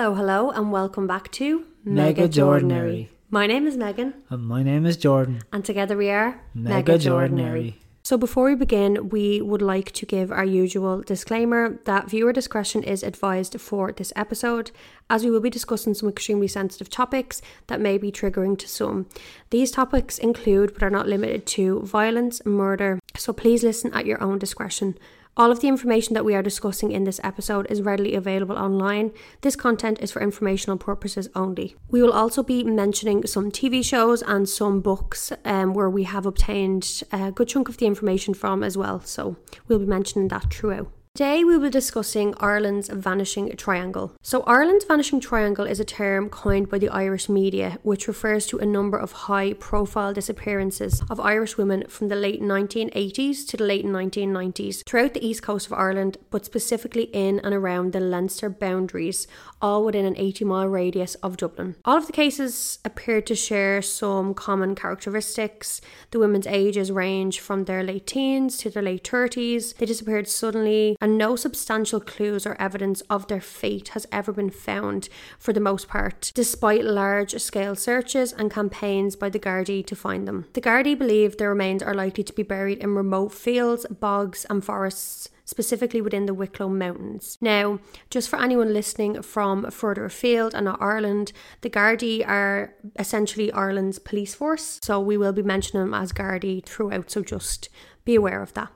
Hello, hello, and welcome back to Megajordinary. My name is Megan. And my name is Jordan. And together we are Megajordinary. So before we begin, we would like to give our usual disclaimer that viewer discretion is advised for this episode, as we will be discussing some extremely sensitive topics that may be triggering to some. These topics include, but are not limited to, violence and murder, so please listen at your own discretion. All of the information that we are discussing in this episode is readily available online. This content is for informational purposes only. We will also be mentioning some TV shows and some books where we have obtained a good chunk of the information from as well. So we'll be mentioning that throughout. Today we will be discussing Ireland's Vanishing Triangle. So Ireland's Vanishing Triangle is a term coined by the Irish media, which refers to a number of high-profile disappearances of Irish women from the late 1980s to the late 1990s throughout the east coast of Ireland, but specifically in and around the Leinster boundaries, all within an 80-mile radius of Dublin. All of the cases appeared to share some common characteristics. The women's ages range from their late teens to their late 30s. They disappeared suddenly, and no substantial clues or evidence of their fate has ever been found for the most part, despite large-scale searches and campaigns by the Gardaí to find them. The Gardaí believe their remains are likely to be buried in remote fields, bogs and forests, specifically within the Wicklow Mountains. Now, just for anyone listening from further afield and not Ireland, the Gardaí are essentially Ireland's police force, so we will be mentioning them as Gardaí throughout, so just be aware of that.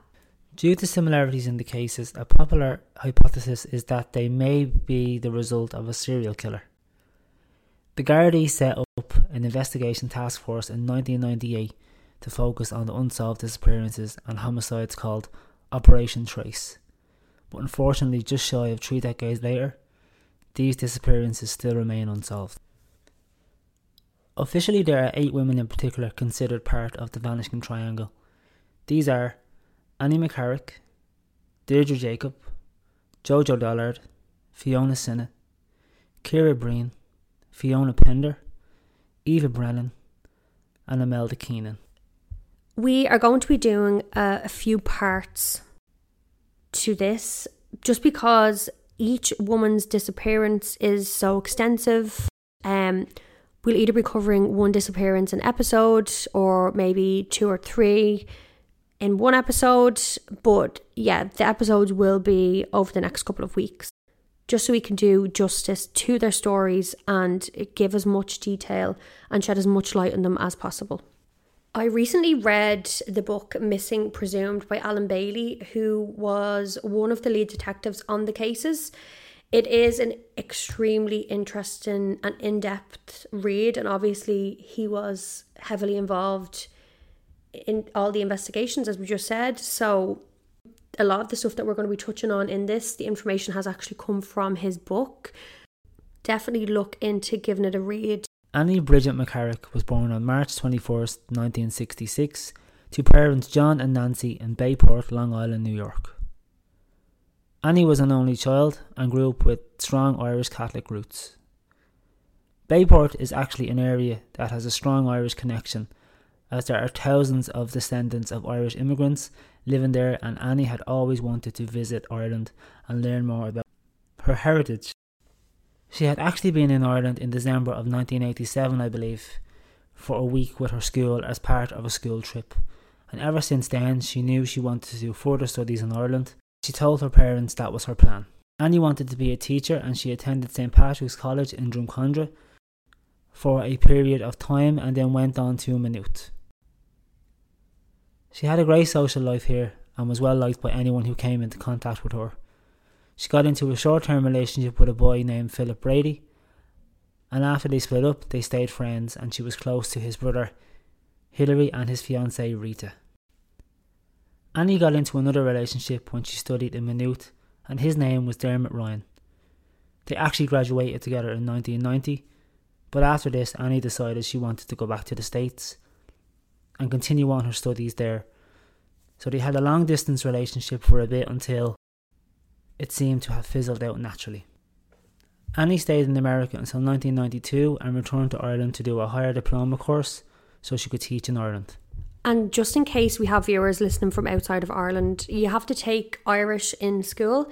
Due to similarities in the cases, a popular hypothesis is that they may be the result of a serial killer. The Gardaí set up an investigation task force in 1998 to focus on the unsolved disappearances and homicides called Operation Trace. But unfortunately, just shy of 3 decades later, these disappearances still remain unsolved. Officially, there are 8 women in particular considered part of the Vanishing Triangle. These are Annie McCarrick, Deirdre Jacob, Jojo Dollard, Fiona Sinnott, Ciara Breen, Fiona Pender, Eva Brennan and Imelda Keenan. We are going to be doing a few parts to this just because each woman's disappearance is so extensive. We'll either be covering one disappearance an episode or maybe 2 or 3 in one episode, but yeah, the episodes will be over the next couple of weeks, just so we can do justice to their stories and give as much detail and shed as much light on them as possible. I recently read the book Missing Presumed by Alan Bailey, who was one of the lead detectives on the cases. It is an extremely interesting and in-depth read, and obviously he was heavily involved in all the investigations, as we just said, so a lot of the stuff that we're going to be touching on in this, the information has actually come from his book. Definitely look into giving it a read. Annie Bridget McCarrick was born on March 21st, 1966 to parents John and Nancy in Bayport, Long Island, New York. Annie was an only child and grew up with strong Irish Catholic roots. Bayport is actually an area that has a strong Irish connection, as there are thousands of descendants of Irish immigrants living there, and Annie had always wanted to visit Ireland and learn more about her heritage. She had actually been in Ireland in December of 1987, I believe, for a week with her school as part of a school trip, and ever since then she knew she wanted to do further studies in Ireland. She told her parents that was her plan. Annie wanted to be a teacher, and she attended St Patrick's College in Drumcondra for a period of time and then went on to Maynooth. She had a great social life here and was well liked by anyone who came into contact with her. She got into a short-term relationship with a boy named Philip Brady, and after they split up, they stayed friends, and she was close to his brother Hilary and his fiancée Rita. Annie got into another relationship when she studied in Maynooth, and his name was Dermot Ryan. They actually graduated together in 1990, but after this Annie decided she wanted to go back to the States and continue on her studies there. So they had a long distance relationship for a bit until it seemed to have fizzled out naturally. Annie stayed in America until 1992 and returned to Ireland to do a higher diploma course so she could teach in Ireland. And just in case we have viewers listening from outside of Ireland, you have to take Irish in school,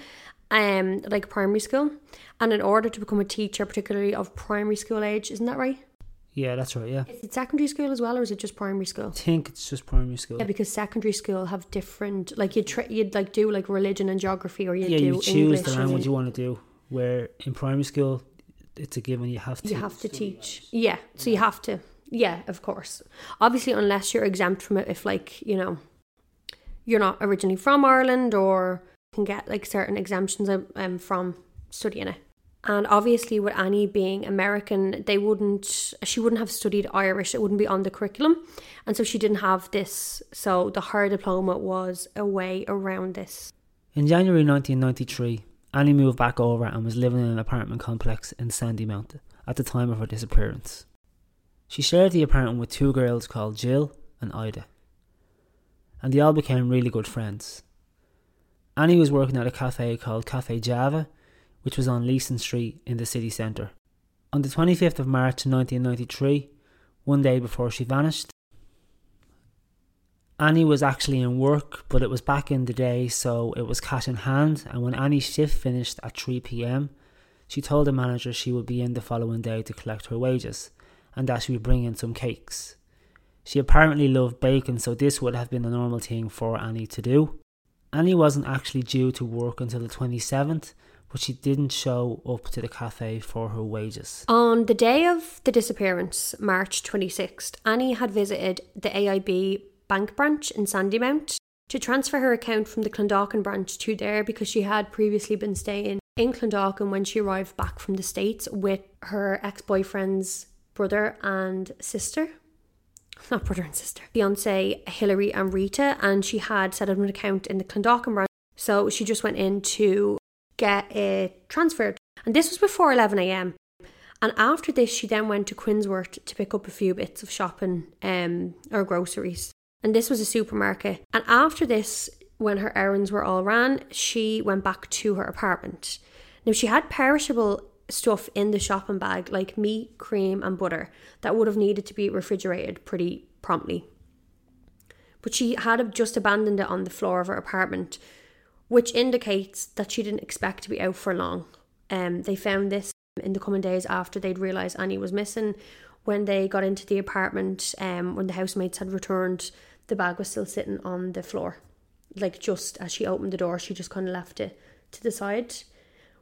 like primary school. And in order to become a teacher, particularly of primary school age, isn't that right? Yeah, that's right, yeah. Is it secondary school as well, or is it just primary school? I think it's just primary school. Yeah, because secondary school have different... Like, you'd like, do, like, religion and geography, or you'd do English. Yeah, you choose the language you want to do, where in primary school, it's a given you have to... You have to teach. Yeah, so you have to... Yeah, of course. Obviously, unless you're exempt from it, if, like, you know, you're not originally from Ireland, or can get, like, certain exemptions from studying it. And obviously with Annie being American, she wouldn't have studied Irish. It wouldn't be on the curriculum. And so she didn't have this. So the higher diploma was a way around this. In January 1993, Annie moved back over and was living in an apartment complex in Sandymount at the time of her disappearance. She shared the apartment with two girls called Jill and Ida. And they all became really good friends. Annie was working at a cafe called Cafe Java, which was on Leeson Street in the city centre. On the 25th of March 1993, one day before she vanished, Annie was actually in work, but it was back in the day, so it was cash in hand, and when Annie's shift finished at 3 p.m, she told the manager she would be in the following day to collect her wages, and that she would bring in some cakes. She apparently loved baking, so this would have been a normal thing for Annie to do. Annie wasn't actually due to work until the 27th, but she didn't show up to the cafe for her wages. On the day of the disappearance, March 26th, Annie had visited the AIB bank branch in Sandymount to transfer her account from the Clondalkin branch to there, because she had previously been staying in Clondalkin when she arrived back from the States with her ex-boyfriend's brother and sister. Not brother and sister. Fiancé Hilary and Rita, and she had set up an account in the Clondalkin branch. So she just went in to get it transferred, and this was before 11 a.m. and after this she then went to Quinsworth to pick up a few bits of shopping or groceries, and this was a supermarket. And after this, when her errands were all ran, she went back to her apartment. Now, she had perishable stuff in the shopping bag, like meat, cream and butter, that would have needed to be refrigerated pretty promptly, but she had just abandoned it on the floor of her apartment, which indicates that she didn't expect to be out for long. They found this in the coming days after they'd realised Annie was missing. When they got into the apartment, when the housemates had returned, the bag was still sitting on the floor. Like, just as she opened the door, she just kind of left it to the side,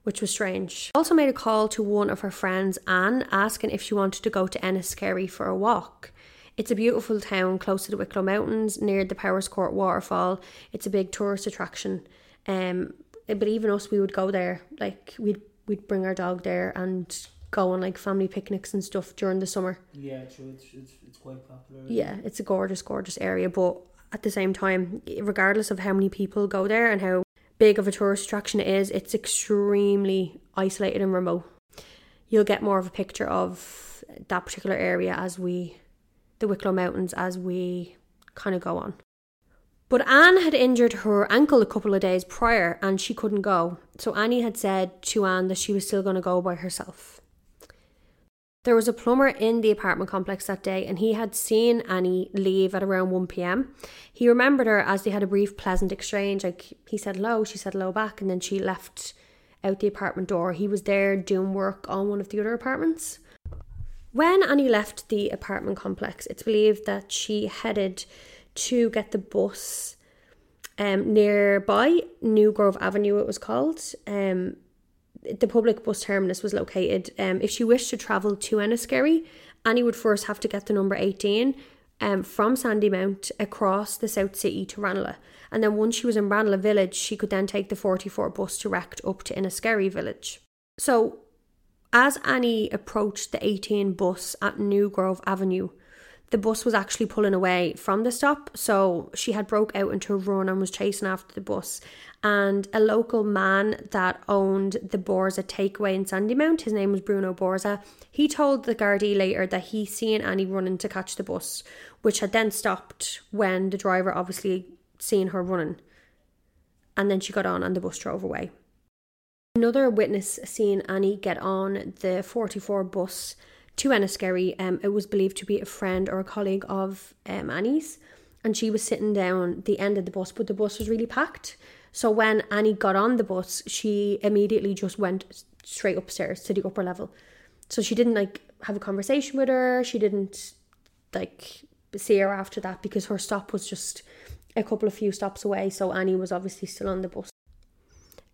which was strange. Also made a call to one of her friends, Anne, asking if she wanted to go to Enniskerry for a walk. It's a beautiful town close to the Wicklow Mountains, near the Powerscourt waterfall. It's a big tourist attraction. But even us, we would go there, like we'd bring our dog there and go on like family picnics and stuff during the summer. Yeah, true. It's quite popular. Yeah, it's a gorgeous area, but at the same time, regardless of how many people go there and how big of a tourist attraction it is, it's extremely isolated and remote. You'll get more of a picture of that particular area the Wicklow Mountains, as we kind of go on. But Anne had injured her ankle a couple of days prior and she couldn't go. So Annie had said to Anne that she was still going to go by herself. There was a plumber in the apartment complex that day, and he had seen Annie leave at around 1 p.m. He remembered her as they had a brief pleasant exchange. Like, he said hello, she said hello back, and then she left out the apartment door. He was there doing work on one of the other apartments. When Annie left the apartment complex, it's believed that she headed to get the bus nearby, Newgrove Avenue it was called. The public bus terminus was located. If she wished to travel to Enniskerry, Annie would first have to get the number 18 from Sandymount across the South City to Ranelagh. And then once she was in Ranelagh village, she could then take the 44 bus direct up to Enniskerry village. So as Annie approached the 18 bus at Newgrove Avenue, the bus was actually pulling away from the stop, so she had broke out into a run and was chasing after the bus. And a local man that owned the Borza takeaway in Sandymount, his name was Bruno Borza, he told the Gardaí later that he seen Annie running to catch the bus, which had then stopped when the driver obviously seen her running. And then she got on and the bus drove away. Another witness seen Annie get on the 44 bus to Enniskerry. It was believed to be a friend or a colleague of Annie's, and she was sitting down the end of the bus, but the bus was really packed, So when Annie got on the bus, she immediately just went straight upstairs to the upper level. So she didn't, like, have a conversation with her. She didn't, like, see her after that because her stop was just a couple of few stops away. So Annie was obviously still on the bus.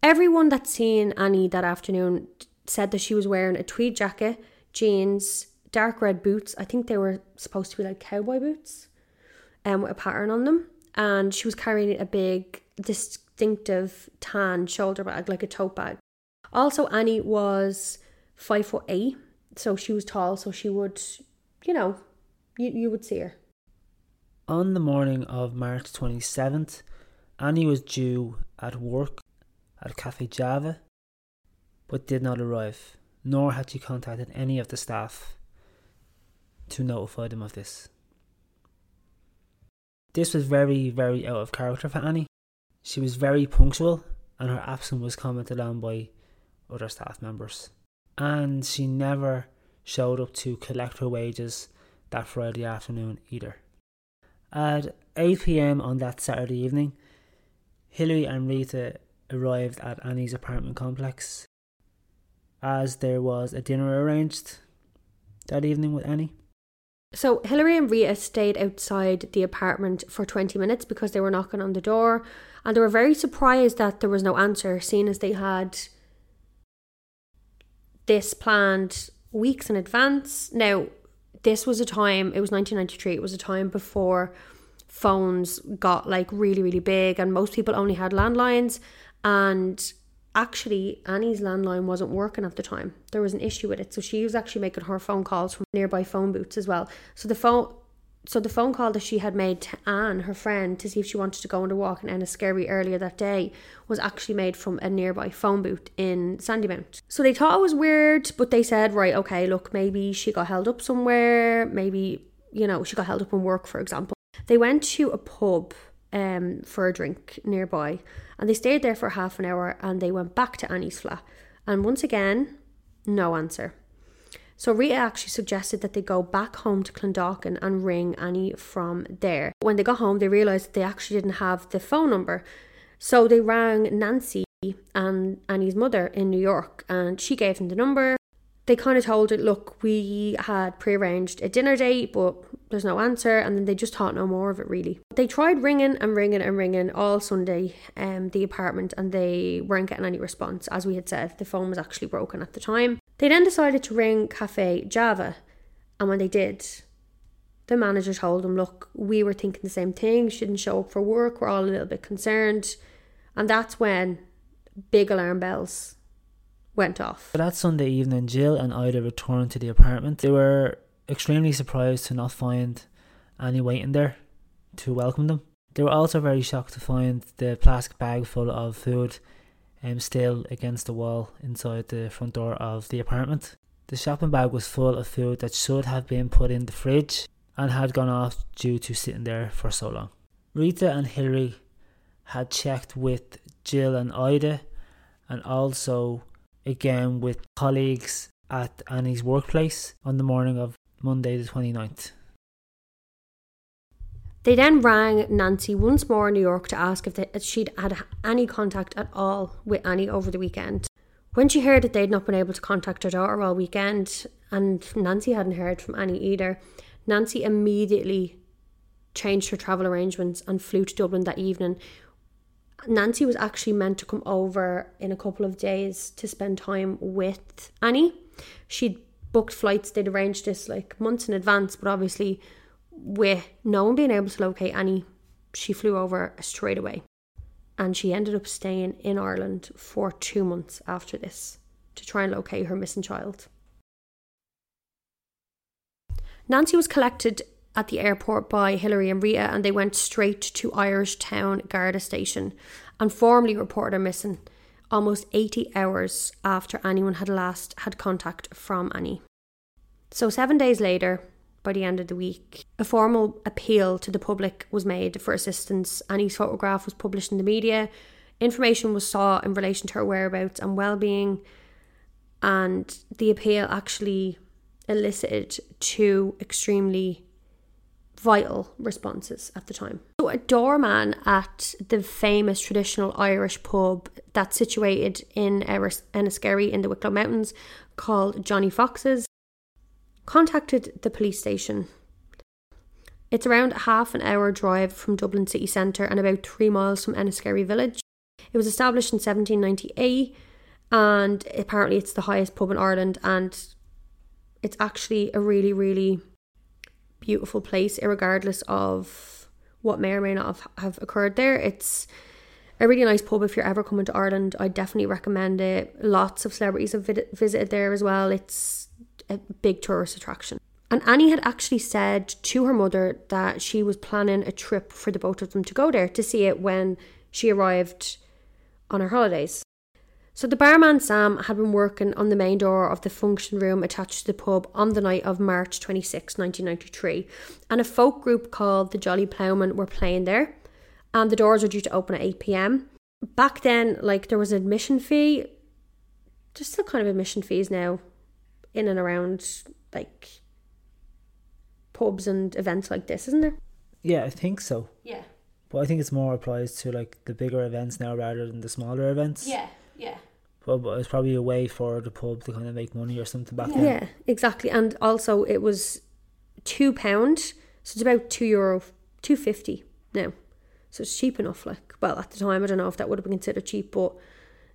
Everyone that's seen Annie that afternoon said that she was wearing a tweed jacket, jeans, dark red boots. I think they were supposed to be like cowboy boots, with a pattern on them. And she was carrying a big, distinctive tan shoulder bag, like a tote bag. Also, Annie was 5'8", so she was tall, so she would, you know, you would see her. On the morning of March 27th, Annie was due at work at Cafe Java, but did not arrive, nor had she contacted any of the staff to notify them of this. This was very, very out of character for Annie. She was very punctual, and her absence was commented on by other staff members. And she never showed up to collect her wages that Friday afternoon either. At 8 p.m. on that Saturday evening, Hilary and Rita arrived at Annie's apartment complex, as there was a dinner arranged that evening with Annie. So Hilary and Rita stayed outside the apartment for 20 minutes because they were knocking on the door, and they were very surprised that there was no answer, seeing as they had this planned weeks in advance. Now, this was a time, it was 1993, it was a time before phones got like really, really big, and most people only had landlines, and actually Annie's landline wasn't working at the time. There was an issue with it, so she was actually making her phone calls from nearby phone booths as well. So the phone call that she had made to Anne, her friend, to see if she wanted to go on a walk in Enniskerry earlier that day was actually made from a nearby phone booth in Sandymount. So they thought it was weird, but they said, right, okay, look, maybe she got held up somewhere, maybe, you know, she got held up in work, for example. They went to a pub for a drink nearby, and they stayed there for half an hour, and they went back to Annie's flat, and once again, no answer. So Rita actually suggested that they go back home to Clondalkin and ring Annie from there. When they got home, they realised they actually didn't have the phone number, so they rang Nancy and Annie's mother in New York, and she gave them the number. They kind of told her, look, we had prearranged a dinner date, but there's no answer, and then they just thought no more of it, really. They tried ringing all Sunday, the apartment, and they weren't getting any response. As we had said, the phone was actually broken at the time. They then decided to ring Cafe Java, and when they did, the manager told them, look, we were thinking the same thing, she didn't show up for work, we're all a little bit concerned. And that's when big alarm bells went off. That Sunday evening, Jill and Ida returned to the apartment. They were extremely surprised to not find Annie waiting there to welcome them. They were also very shocked to find the plastic bag full of food still against the wall inside the front door of the apartment. The shopping bag was full of food that should have been put in the fridge and had gone off due to sitting there for so long. Rita and Hilary had checked with Jill and Ida, and also again with colleagues at Annie's workplace on the morning of Monday the 29th. They then rang Nancy once more in New York to ask if she'd had any contact at all with Annie over the weekend. When she heard that they'd not been able to contact her daughter all weekend, and Nancy hadn't heard from Annie either, Nancy immediately changed her travel arrangements and flew to Dublin that evening. Nancy was actually meant to come over in a couple of days to spend time with Annie. She'd booked flights, they'd arranged this like months in advance, but obviously with no one being able to locate Annie, she flew over straight away. And she ended up staying in Ireland for 2 months after this to try and locate her missing child. Nancy was collected at the airport by Hilary and Rita, and they went straight to Irish Town Garda station and formally reported her missing almost 80 hours after anyone had last had contact from Annie. So 7 days later, by the end of the week, a formal appeal to the public was made for assistance. Annie's photograph was published in the media, information was sought in relation to her whereabouts and well-being, and the appeal actually elicited two extremely vital responses at the time. So a doorman at the famous traditional Irish pub that's situated in Enniskerry in the Wicklow Mountains, called Johnny Fox's, contacted the police station. It's around a half an hour drive from Dublin city centre and about 3 miles from Enniskerry village. It was established in 1798 and apparently it's the highest pub in Ireland, and it's actually a really, really beautiful place irregardless of what may or may not have occurred there. It's a really nice pub if you're ever coming to Ireland. I definitely recommend it. Lots of celebrities have visited there as well. It's a big tourist attraction. And Annie had actually said to her mother that she was planning a trip for the both of them to go there to see it when she arrived on her holidays. So the barman Sam had been working on the main door of the function room attached to the pub on the night of March 26, 1993, and a folk group called the Jolly Ploughmen were playing there, and the doors were due to open at 8 p.m. Back then, there was an admission fee. There's still kind of admission fees now in and around, pubs and events like this, isn't there? Yeah, I think so. Yeah. But I think it's more applies to, the bigger events now rather than the smaller events. Yeah, yeah. But it was probably a way for the pub to kind of make money or something back then. Yeah, exactly. And also, it was £2, so it's about €2, €2.50 now. So it's cheap enough, well, at the time, I don't know if that would have been considered cheap, but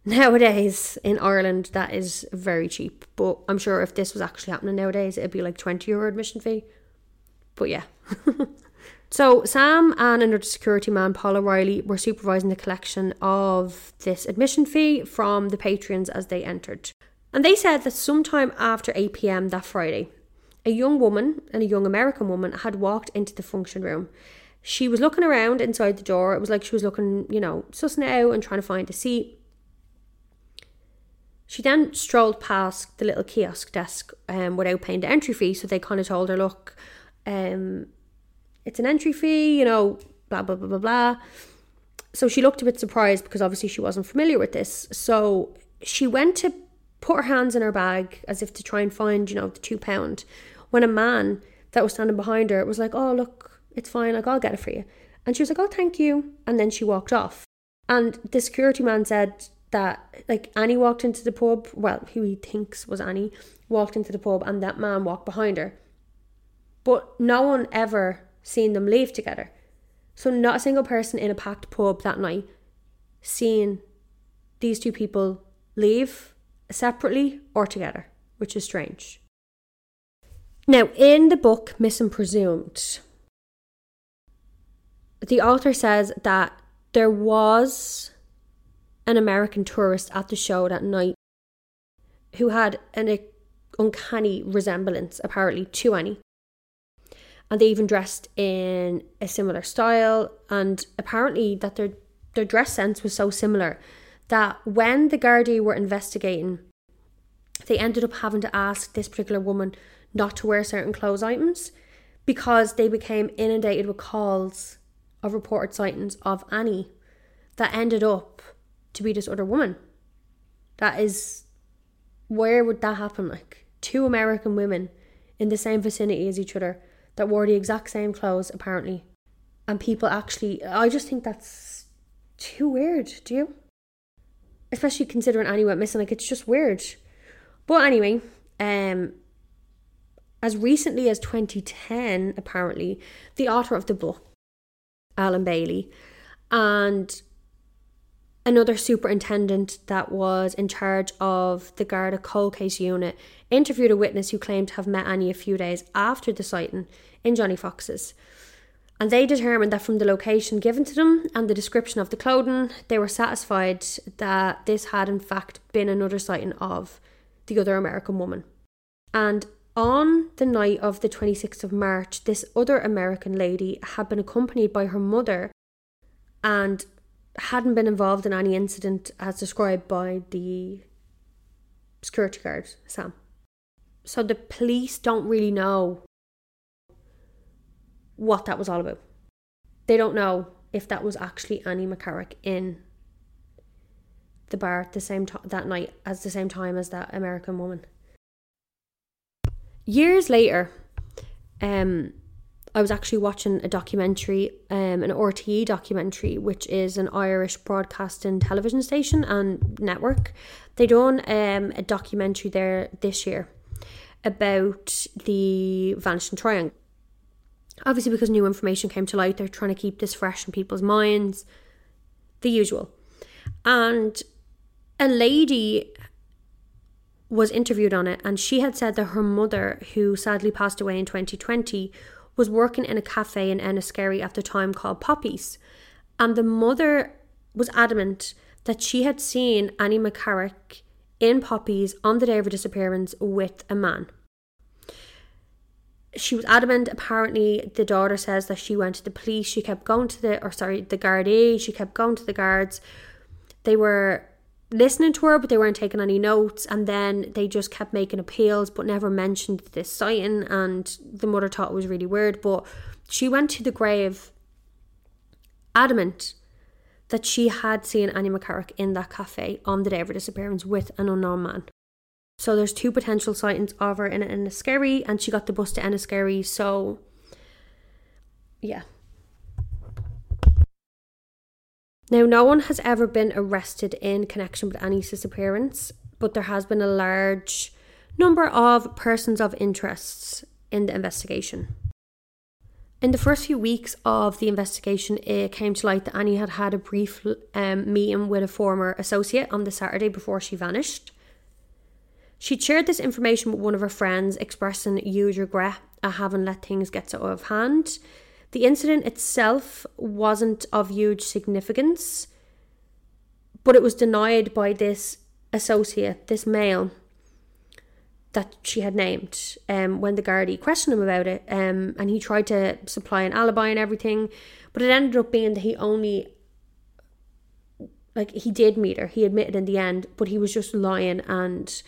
nowadays in Ireland, that is very cheap. But I'm sure if this was actually happening nowadays, it'd be €20 admission fee. But yeah. So Sam and another security man, Paul O'Reilly, were supervising the collection of this admission fee from the patrons as they entered. And they said that sometime after 8 p.m. that Friday, a young woman, and a young American woman, had walked into the function room. She was looking around inside the door. It was like she was looking, sussing it out and trying to find a seat. She then strolled past the little kiosk desk without paying the entry fee. So they kind of told her, look, it's an entry fee, blah, blah, blah, blah, blah. So she looked a bit surprised because obviously she wasn't familiar with this. So she went to put her hands in her bag as if to try and find, the £2, when a man that was standing behind her was like, oh, look, it's fine, I'll get it for you. And she was like, oh, thank you. And then she walked off. And the security man said that, Annie walked into the pub, well, who he thinks was Annie, walked into the pub and that man walked behind her. But no one ever seen them leave together. So not a single person in a packed pub that night seen these two people leave separately or together, which is strange. Now, in the book Missing Presumed, the author says that there was an American tourist at the show that night who had an uncanny resemblance, apparently, to Annie. And they even dressed in a similar style. And apparently that their dress sense was so similar that when the Gardaí were investigating, they ended up having to ask this particular woman not to wear certain clothes items because they became inundated with calls of reported sightings of Annie that ended up to be this other woman. That is, where would that happen? Two American women in the same vicinity as each other that wore the exact same clothes, apparently. And people actually, I just think that's too weird, do you? Especially considering Annie went missing, it's just weird. But anyway, as recently as 2010, apparently, the author of the book, Alan Bailey, and another superintendent that was in charge of the Garda cold case unit interviewed a witness who claimed to have met Annie a few days after the sighting in Johnny Fox's. And they determined that from the location given to them and the description of the clothing, they were satisfied that this had in fact been another sighting of the other American woman. And on the night of the 26th of March, this other American lady had been accompanied by her mother and hadn't been involved in any incident as described by the security guard, Sam. So the police don't really know what that was all about. They don't know if that was actually Annie McCarrick in the bar at the same that night as the same time as that American woman. Years later, I was actually watching a documentary, an RTE documentary, which is an Irish broadcasting television station and network. They done a documentary there this year about the Vanishing Triangle. Obviously, because new information came to light, they're trying to keep this fresh in people's minds, the usual. And a lady was interviewed on it, and she had said that her mother, who sadly passed away in 2020, was working in a cafe in Enniskerry at the time called Poppies. And the mother was adamant that she had seen Annie McCarrick in Poppies on the day of her disappearance with a man. She was adamant. Apparently, the daughter says that she went to the police. She kept going to the Gardaí. She kept going to the guards. They were listening to her, but they weren't taking any notes. And then they just kept making appeals, but never mentioned this sighting. And the mother thought it was really weird. But she went to the grave adamant that she had seen Annie McCarrick in that cafe on the day of her disappearance with an unknown man. So there's two potential sightings of her in Enniskerry, and she got the bus to Enniskerry, so yeah. Now, no one has ever been arrested in connection with Annie's disappearance, but there has been a large number of persons of interest in the investigation. In the first few weeks of the investigation, it came to light that Annie had had a brief meeting with a former associate on the Saturday before she vanished. She shared this information with one of her friends, expressing huge regret at having let things get so out of hand. The incident itself wasn't of huge significance, but it was denied by this associate, this male, that she had named, when the Gardaí questioned him about it, and he tried to supply an alibi and everything, but it ended up being that he only... he did meet her, he admitted in the end, but he was just lying and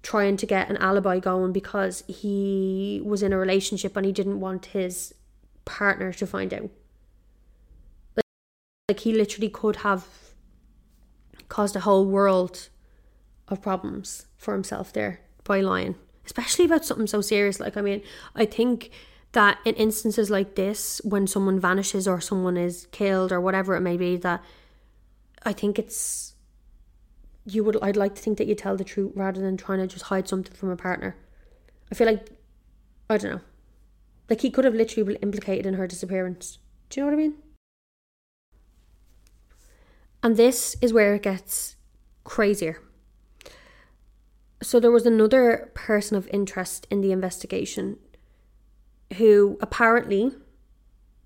trying to get an alibi going because he was in a relationship and he didn't want his partner to find out. He literally could have caused a whole world of problems for himself there by lying, especially about something so serious. I think that in instances like this, when someone vanishes or someone is killed or whatever it may be, that I think it's... I'd like to think that you tell the truth rather than trying to just hide something from a partner. I feel like, I don't know. He could have literally been implicated in her disappearance. Do you know what I mean? And this is where it gets crazier. So there was another person of interest in the investigation who apparently,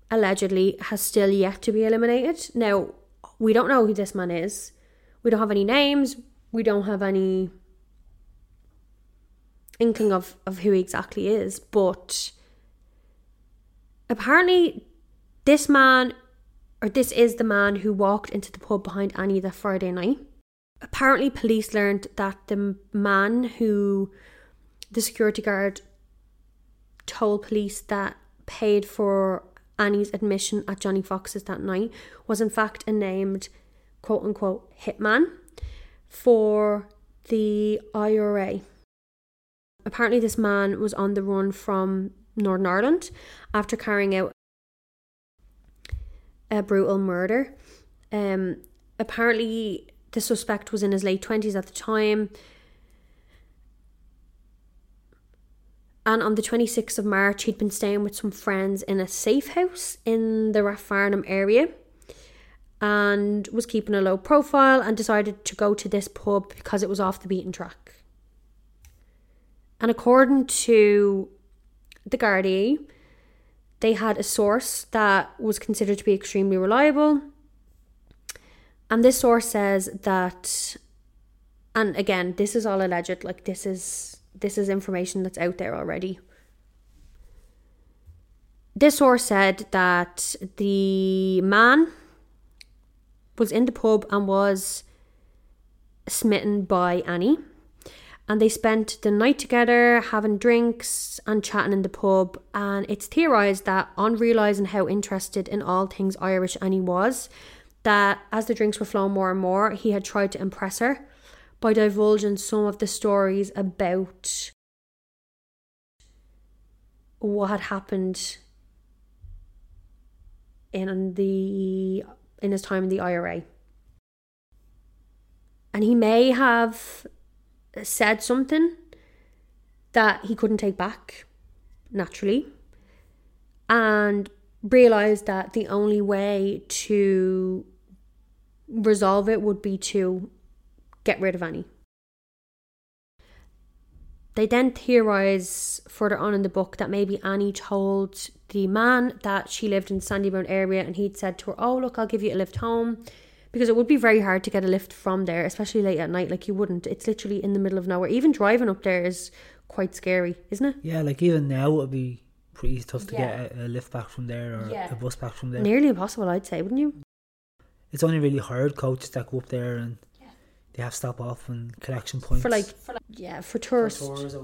allegedly, has still yet to be eliminated. Now, we don't know who this man is. We don't have any names. We don't have any inkling of who he exactly is. But apparently this is the man who walked into the pub behind Annie that Friday night. Apparently police learned that the man who the security guard told police that paid for Annie's admission at Johnny Fox's that night was in fact a named quote-unquote hitman for the IRA. Apparently this man was on the run from Northern Ireland after carrying out a brutal murder. Apparently the suspect was in his late 20s at the time, and on the 26th of March he'd been staying with some friends in a safe house in the Rathfarnham area, and was keeping a low profile and decided to go to this pub because it was off the beaten track. And according to the Gardaí, they had a source that was considered to be extremely reliable. And this source says that, and again, this is all alleged, this is information that's out there already. This source said that the man was in the pub and was smitten by Annie, and they spent the night together having drinks and chatting in the pub. And it's theorised that on realising how interested in all things Irish Annie was, that as the drinks were flowing more and more, he had tried to impress her by divulging some of the stories about what had happened in his time in the IRA. And he may have said something that he couldn't take back, naturally, and realised that the only way to resolve it would be to get rid of Annie. They then theorise further on in the book that maybe Annie told the man that she lived in Sandymount area, and he'd said to her, oh look, I'll give you a lift home, because it would be very hard to get a lift from there, especially late at night. Like, you wouldn't, it's literally in the middle of nowhere. Even driving up there is quite scary, isn't it? Yeah, like even now it would be pretty tough to get a lift back from there, or a bus back from there. Nearly impossible, I'd say, wouldn't you? It's only really hired coaches that go up there, and they have stop off and collection points for tourists. For tours,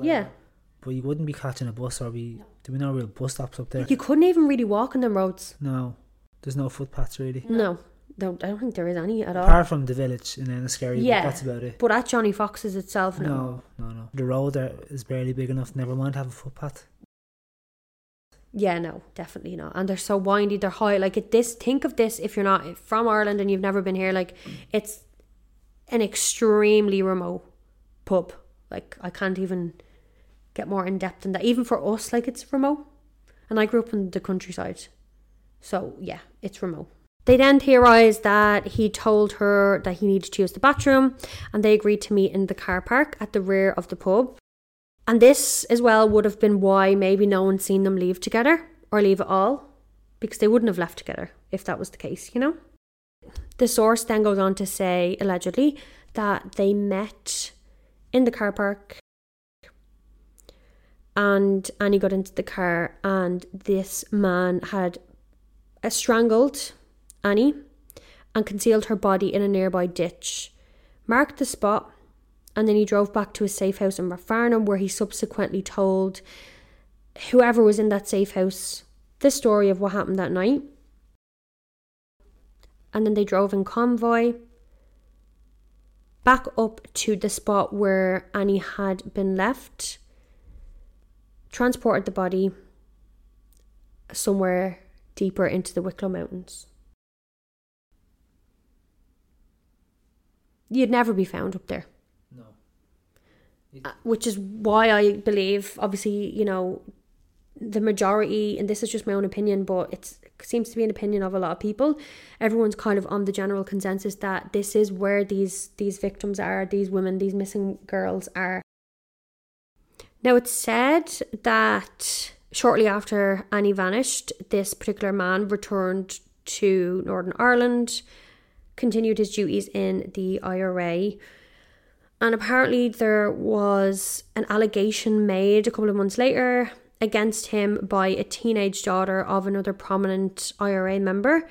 but you wouldn't be catching a bus, there were no real bus stops up there. You couldn't even really walk on them roads. No, there's no footpaths really. No, I don't think there is any at all. Apart from the village in Enniskerry, but that's about it. But at Johnny Fox's itself, no. The road there is barely big enough, never mind have a footpath. Yeah, no, definitely not. And they're so windy, they're high. Like, think of this if you're not from Ireland and you've never been here. Like, it's an extremely remote pub. Like, I can't even get more in depth than that. Even for us, like, it's remote. And I grew up in the countryside. So, yeah, it's remote. They then theorised that he told her that he needed to use the bathroom, and they agreed to meet in the car park at the rear of the pub. And this as well would have been why maybe no one's seen them leave together or leave at all, because they wouldn't have left together if that was the case, you know. The source then goes on to say, allegedly, that they met in the car park, and Annie got into the car, and this man had strangled Annie and concealed her body in a nearby ditch, marked the spot, and then he drove back to a safe house in Rathfarnham, where he subsequently told whoever was in that safe house the story of what happened that night. And then they drove in convoy back up to the spot where Annie had been left, transported the body somewhere deeper into the Wicklow Mountains. You'd never be found up there. No. Which is why I believe, obviously, you know, the majority, and this is just my own opinion, but it seems to be an opinion of a lot of people, everyone's kind of on the general consensus that this is where these victims are, these women, these missing girls are. Now, it's said that shortly after Annie vanished, this particular man returned to Northern Ireland, continued his duties in the IRA, and apparently there was an allegation made a couple of months later against him by a teenage daughter of another prominent IRA member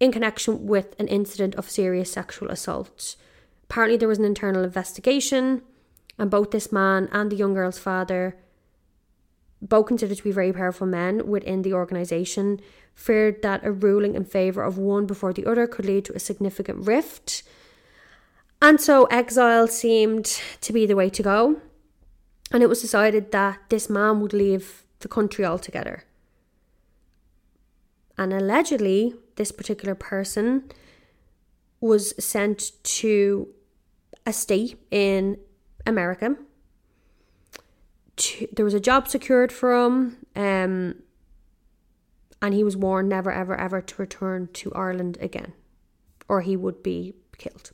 in connection with an incident of serious sexual assault. Apparently there was an internal investigation, and both this man and the young girl's father, both considered to be very powerful men within the organisation, feared that a ruling in favour of one before the other could lead to a significant rift. And so exile seemed to be the way to go. And it was decided that this man would leave the country altogether. And allegedly, this particular person was sent to a state in America. There was a job secured for him. And he was warned never, ever, ever to return to Ireland again, or he would be killed.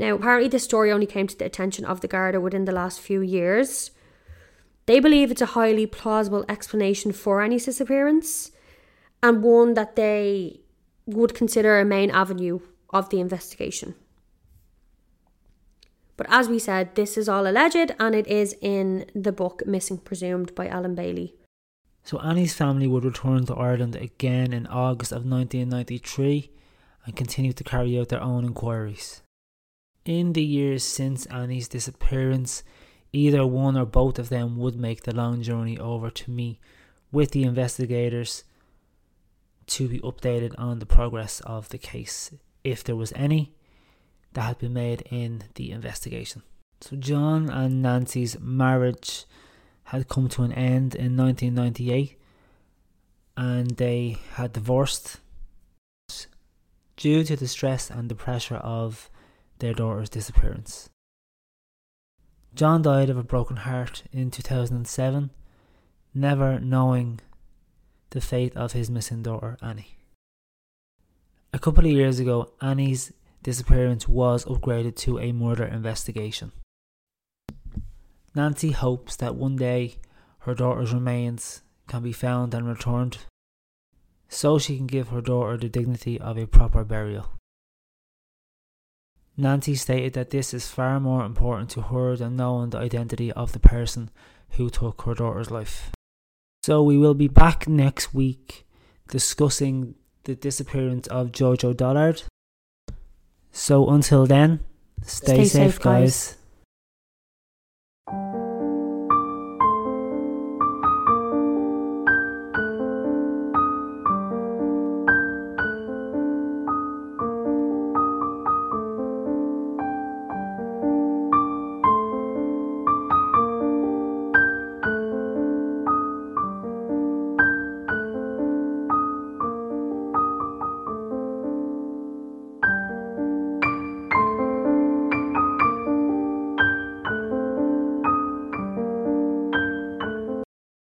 Now, apparently this story only came to the attention of the Garda within the last few years. They believe it's a highly plausible explanation for Annie's disappearance, and one that they would consider a main avenue of the investigation. But as we said, this is all alleged, and it is in the book Missing Presumed by Alan Bailey. So Annie's family would return to Ireland again in August of 1993 and continue to carry out their own inquiries. In the years since Annie's disappearance, either one or both of them would make the long journey over to meet with the investigators to be updated on the progress of the case, if there was any that had been made in the investigation. So John and Nancy's marriage had come to an end in 1998 and they had divorced due to the stress and the pressure of their daughter's disappearance. John died of a broken heart in 2007, never knowing the fate of his missing daughter Annie. A couple of years ago, Annie's disappearance was upgraded to a murder investigation. Nancy hopes that one day her daughter's remains can be found and returned, so she can give her daughter the dignity of a proper burial. Nancy stated that this is far more important to her than knowing the identity of the person who took her daughter's life. So we will be back next week discussing the disappearance of Jojo Dollard. So until then, stay safe, guys.